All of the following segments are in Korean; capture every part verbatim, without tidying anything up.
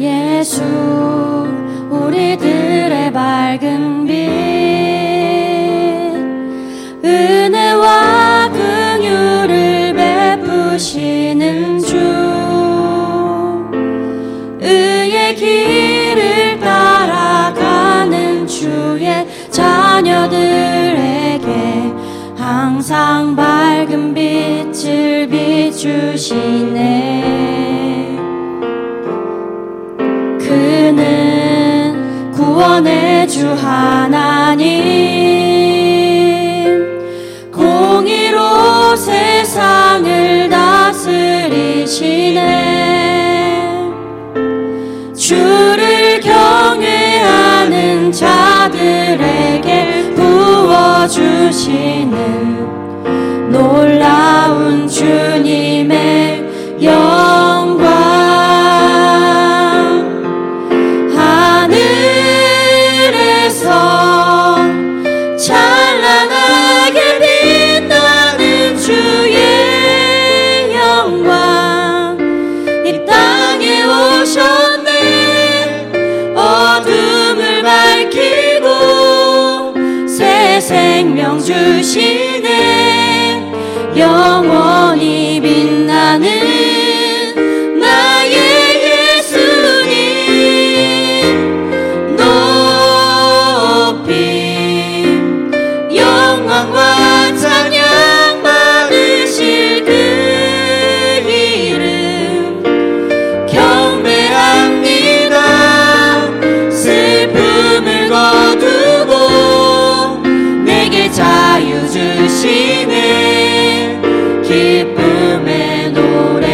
예수 우리들의 밝은 빛 은혜와 긍휼을 베푸시는 주 의의 길을 따라가는 주의 자녀들에게 항상 밝은 빛을 비추시네. 그는 구원의 주 하나님 공의로 세상을 다스리시네. 주를 경외하는 자들에게 부어주시는 놀라운 주님의 영광. 생명 주시네. 영원히 빛나는 나의 예수님 높이 영광과 찬양 받으실 그 이름 경배합니다. 슬픔을 거두고 자유 주시네. 기쁨의 노래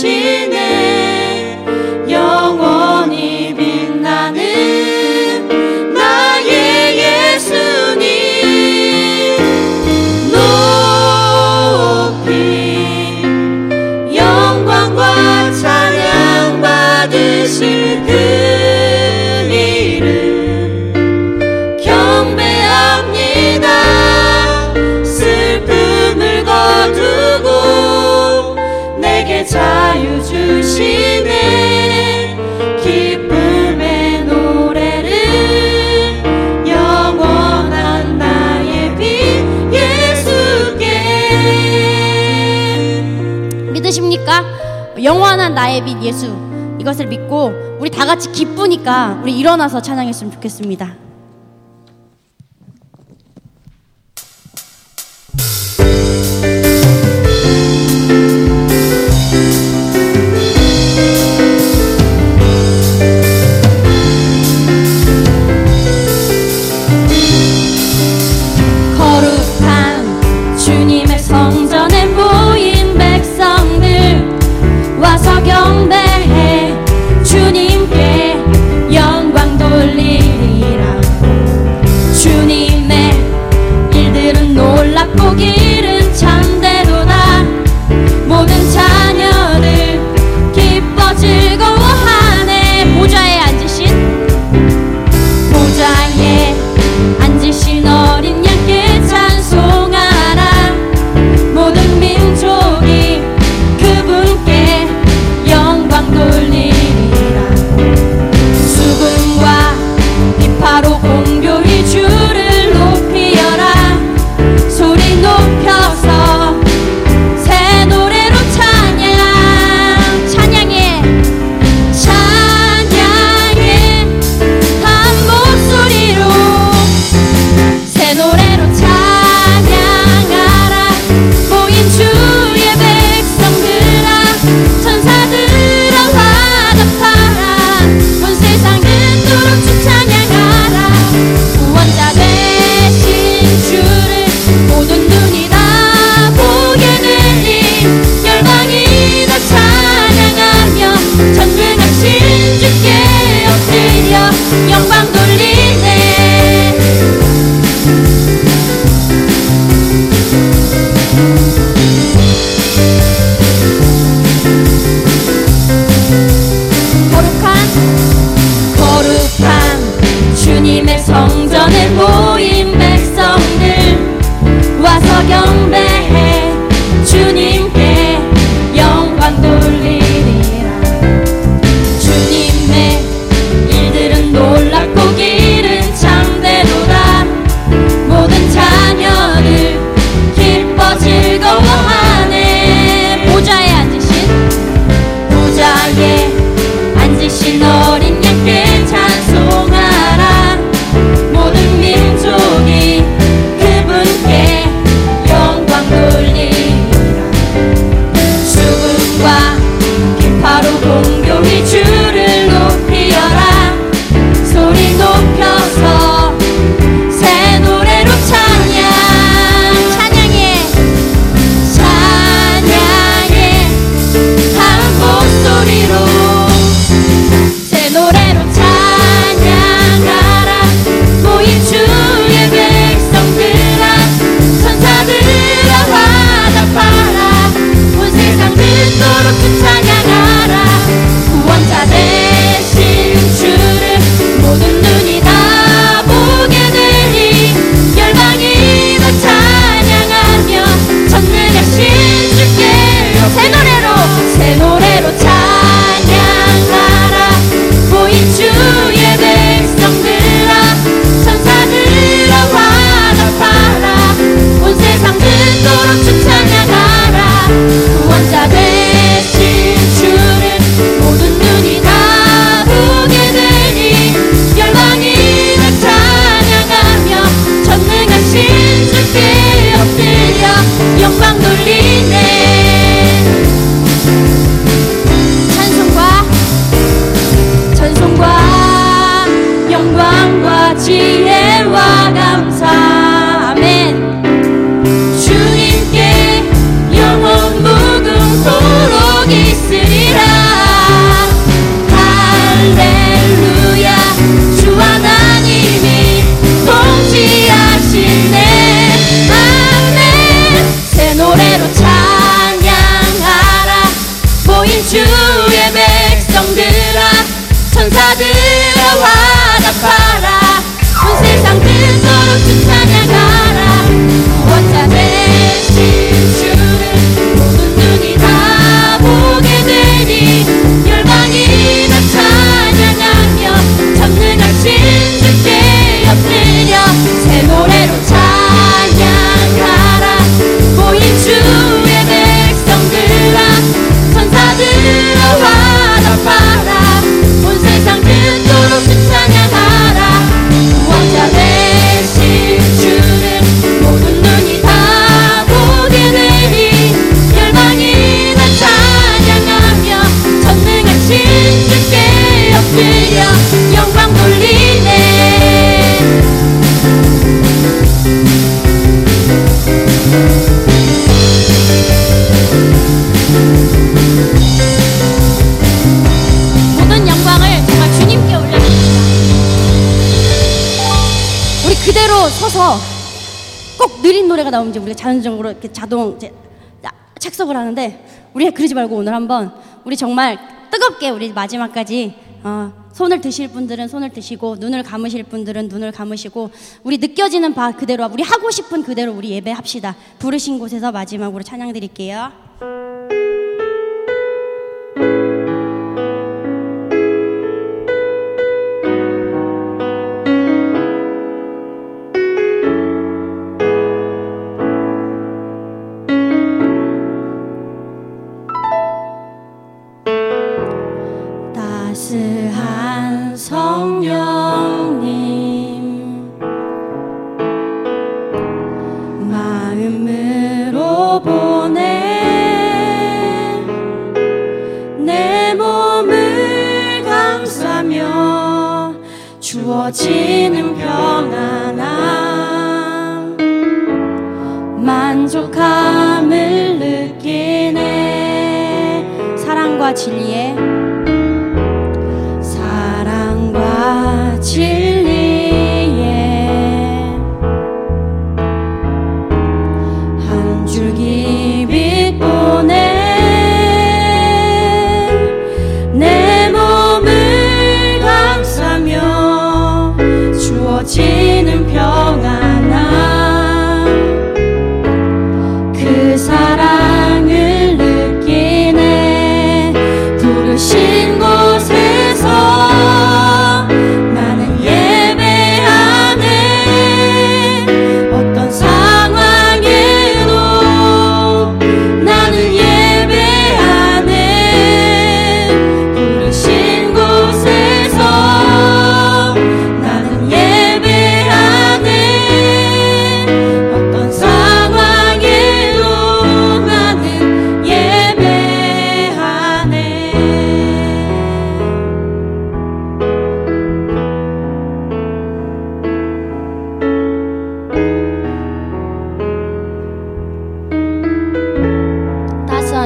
대신에 영원히 빛나는 나의 예수님, 높이 영광과 찬양 받으실 그 자유 주시네. 기쁨의 노래를 영원한 나의 빛 예수께 믿으십니까? 영원한 나의 빛 예수, 이것을 믿고 우리 다 같이 기쁘니까 우리 일어나서 찬양했으면 좋겠습니다. 주님께 영원 무궁토록 있으리. 그대로 서서 꼭 느린 노래가 나오는지 우리가 자연적으로 이렇게 자동 이제 착석을 하는데, 우리 그러지 말고 오늘 한번 우리 정말 뜨겁게 우리 마지막까지 어, 손을 드실 분들은 손을 드시고, 눈을 감으실 분들은 눈을 감으시고, 우리 느껴지는 바 그대로 우리 하고 싶은 그대로 우리 예배합시다. 부르신 곳에서 마지막으로 찬양 드릴게요. 따스한 성령님, 마음으로 보내 내 몸을 감싸며 주어지는 평안함, 만족함을 느끼네. 사랑과 진리에 진리에 한 줄기 빛 보내 내 몸을 감싸며 주어지는 평안함, 그 사랑을 느끼네. 부르신 곳에서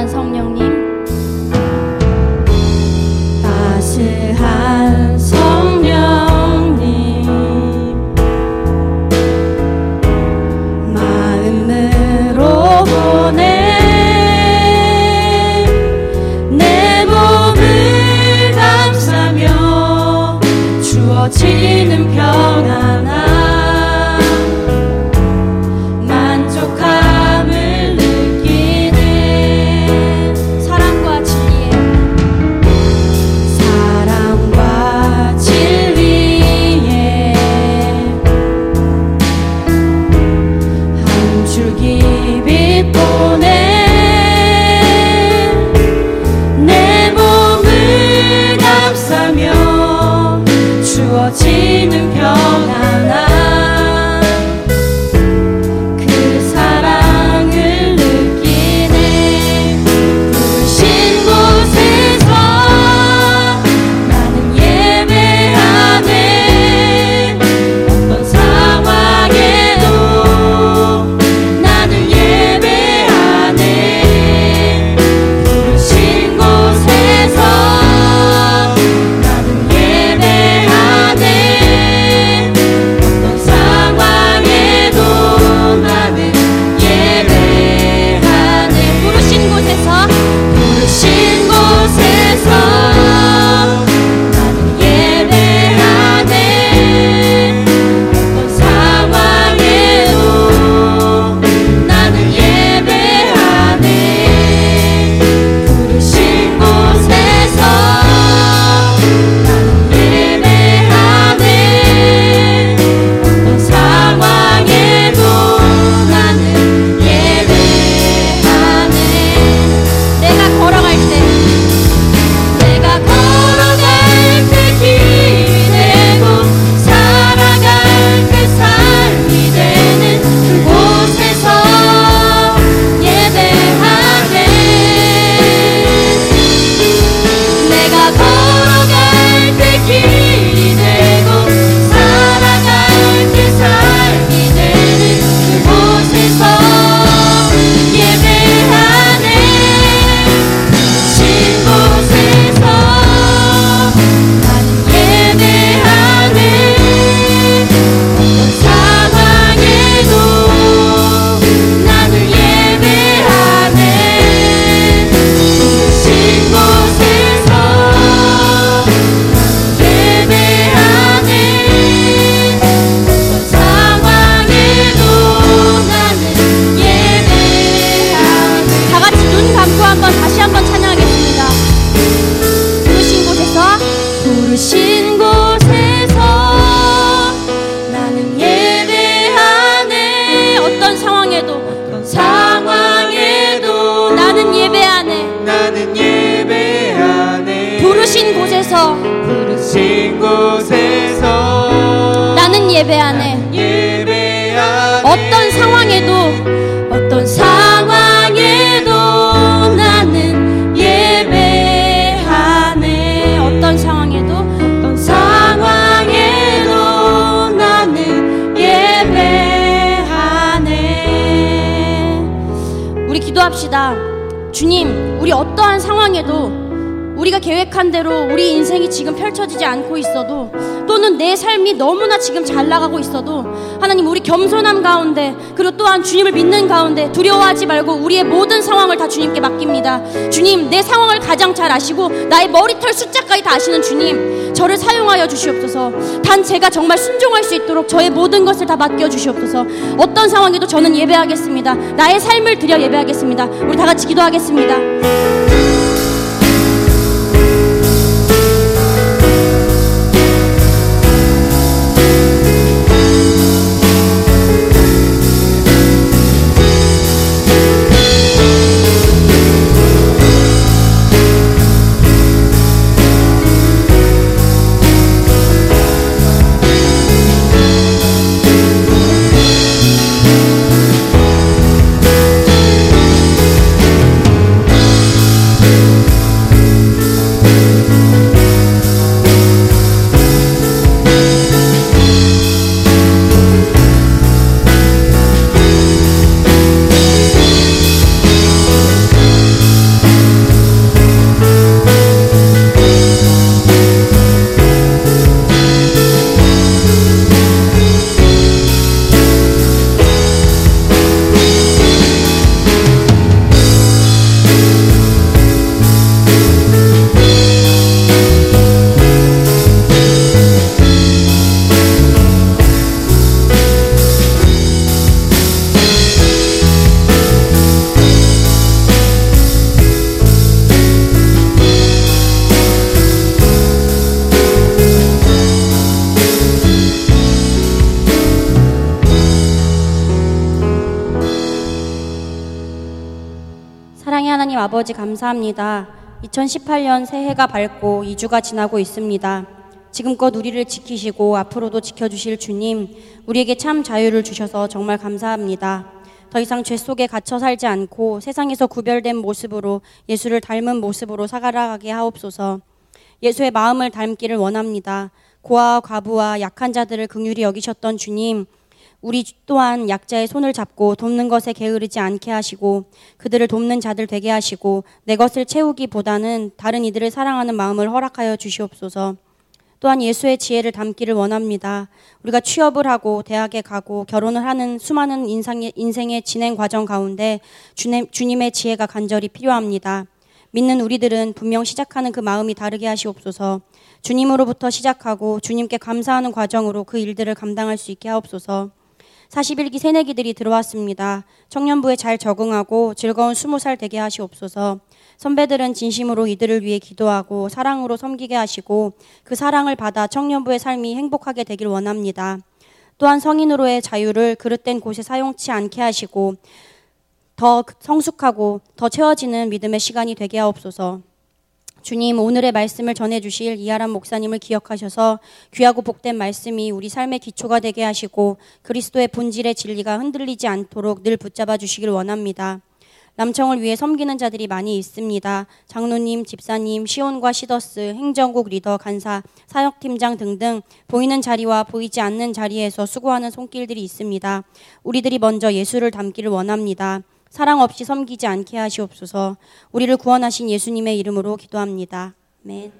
성령님, 따스한 성령님, 마음으로 보내 내 몸을 감싸며 주어지는 평안함, 주어지는 평안함. 네. 곳에서 나는 예배 안에, 예배 안에 어떤 상황에도 어떤 상황에도 나는 예배 안에 어떤 상황에도 어떤 상황에도 나는 예배 안에. 우리 기도합시다. 주님, 우리 어떠한 상황에도 우리가 계획한 대로 우리 인생이 지금 펼쳐지지 않고 있어도, 또는 내 삶이 너무나 지금 잘 나가고 있어도, 하나님, 우리 겸손함 가운데, 그리고 또한 주님을 믿는 가운데 두려워하지 말고 우리의 모든 상황을 다 주님께 맡깁니다. 주님, 내 상황을 가장 잘 아시고 나의 머리털 숫자까지 다 아시는 주님, 저를 사용하여 주시옵소서. 단 제가 정말 순종할 수 있도록 저의 모든 것을 다 맡겨주시옵소서. 어떤 상황에도 저는 예배하겠습니다. 나의 삶을 드려 예배하겠습니다. 우리 다 같이 기도하겠습니다. 아버지, 감사합니다. 이천십팔 년 새해가 밝고 이 주가 지나고 있습니다. 지금껏 우리를 지키시고 앞으로도 지켜주실 주님, 우리에게 참 자유를 주셔서 정말 감사합니다. 더 이상 죄 속에 갇혀 살지 않고 세상에서 구별된 모습으로, 예수를 닮은 모습으로 살아가게 하옵소서. 예수의 마음을 닮기를 원합니다. 고아와 과부와 약한 자들을 긍휼히 여기셨던 주님, 우리 또한 약자의 손을 잡고 돕는 것에 게으르지 않게 하시고, 그들을 돕는 자들 되게 하시고, 내 것을 채우기보다는 다른 이들을 사랑하는 마음을 허락하여 주시옵소서. 또한 예수의 지혜를 담기를 원합니다. 우리가 취업을 하고 대학에 가고 결혼을 하는 수많은 인생의, 인생의 진행 과정 가운데 주님, 주님의 지혜가 간절히 필요합니다. 믿는 우리들은 분명 시작하는 그 마음이 다르게 하시옵소서. 주님으로부터 시작하고 주님께 감사하는 과정으로 그 일들을 감당할 수 있게 하옵소서. 사십일 기 새내기들이 들어왔습니다. 청년부에 잘 적응하고 즐거운 스무 살 되게 하시옵소서. 선배들은 진심으로 이들을 위해 기도하고 사랑으로 섬기게 하시고, 그 사랑을 받아 청년부의 삶이 행복하게 되길 원합니다. 또한 성인으로의 자유를 그릇된 곳에 사용치 않게 하시고, 더 성숙하고 더 채워지는 믿음의 시간이 되게 하옵소서. 주님, 오늘의 말씀을 전해주실 이하람 목사님을 기억하셔서 귀하고 복된 말씀이 우리 삶의 기초가 되게 하시고, 그리스도의 본질의 진리가 흔들리지 않도록 늘 붙잡아 주시길 원합니다. 남청을 위해 섬기는 자들이 많이 있습니다. 장로님, 집사님, 시온과 시더스, 행정국 리더, 간사, 사역팀장 등등 보이는 자리와 보이지 않는 자리에서 수고하는 손길들이 있습니다. 우리들이 먼저 예수를 닮기를 원합니다. 사랑 없이 섬기지 않게 하시옵소서. 우리를 구원하신 예수님의 이름으로 기도합니다. 아멘.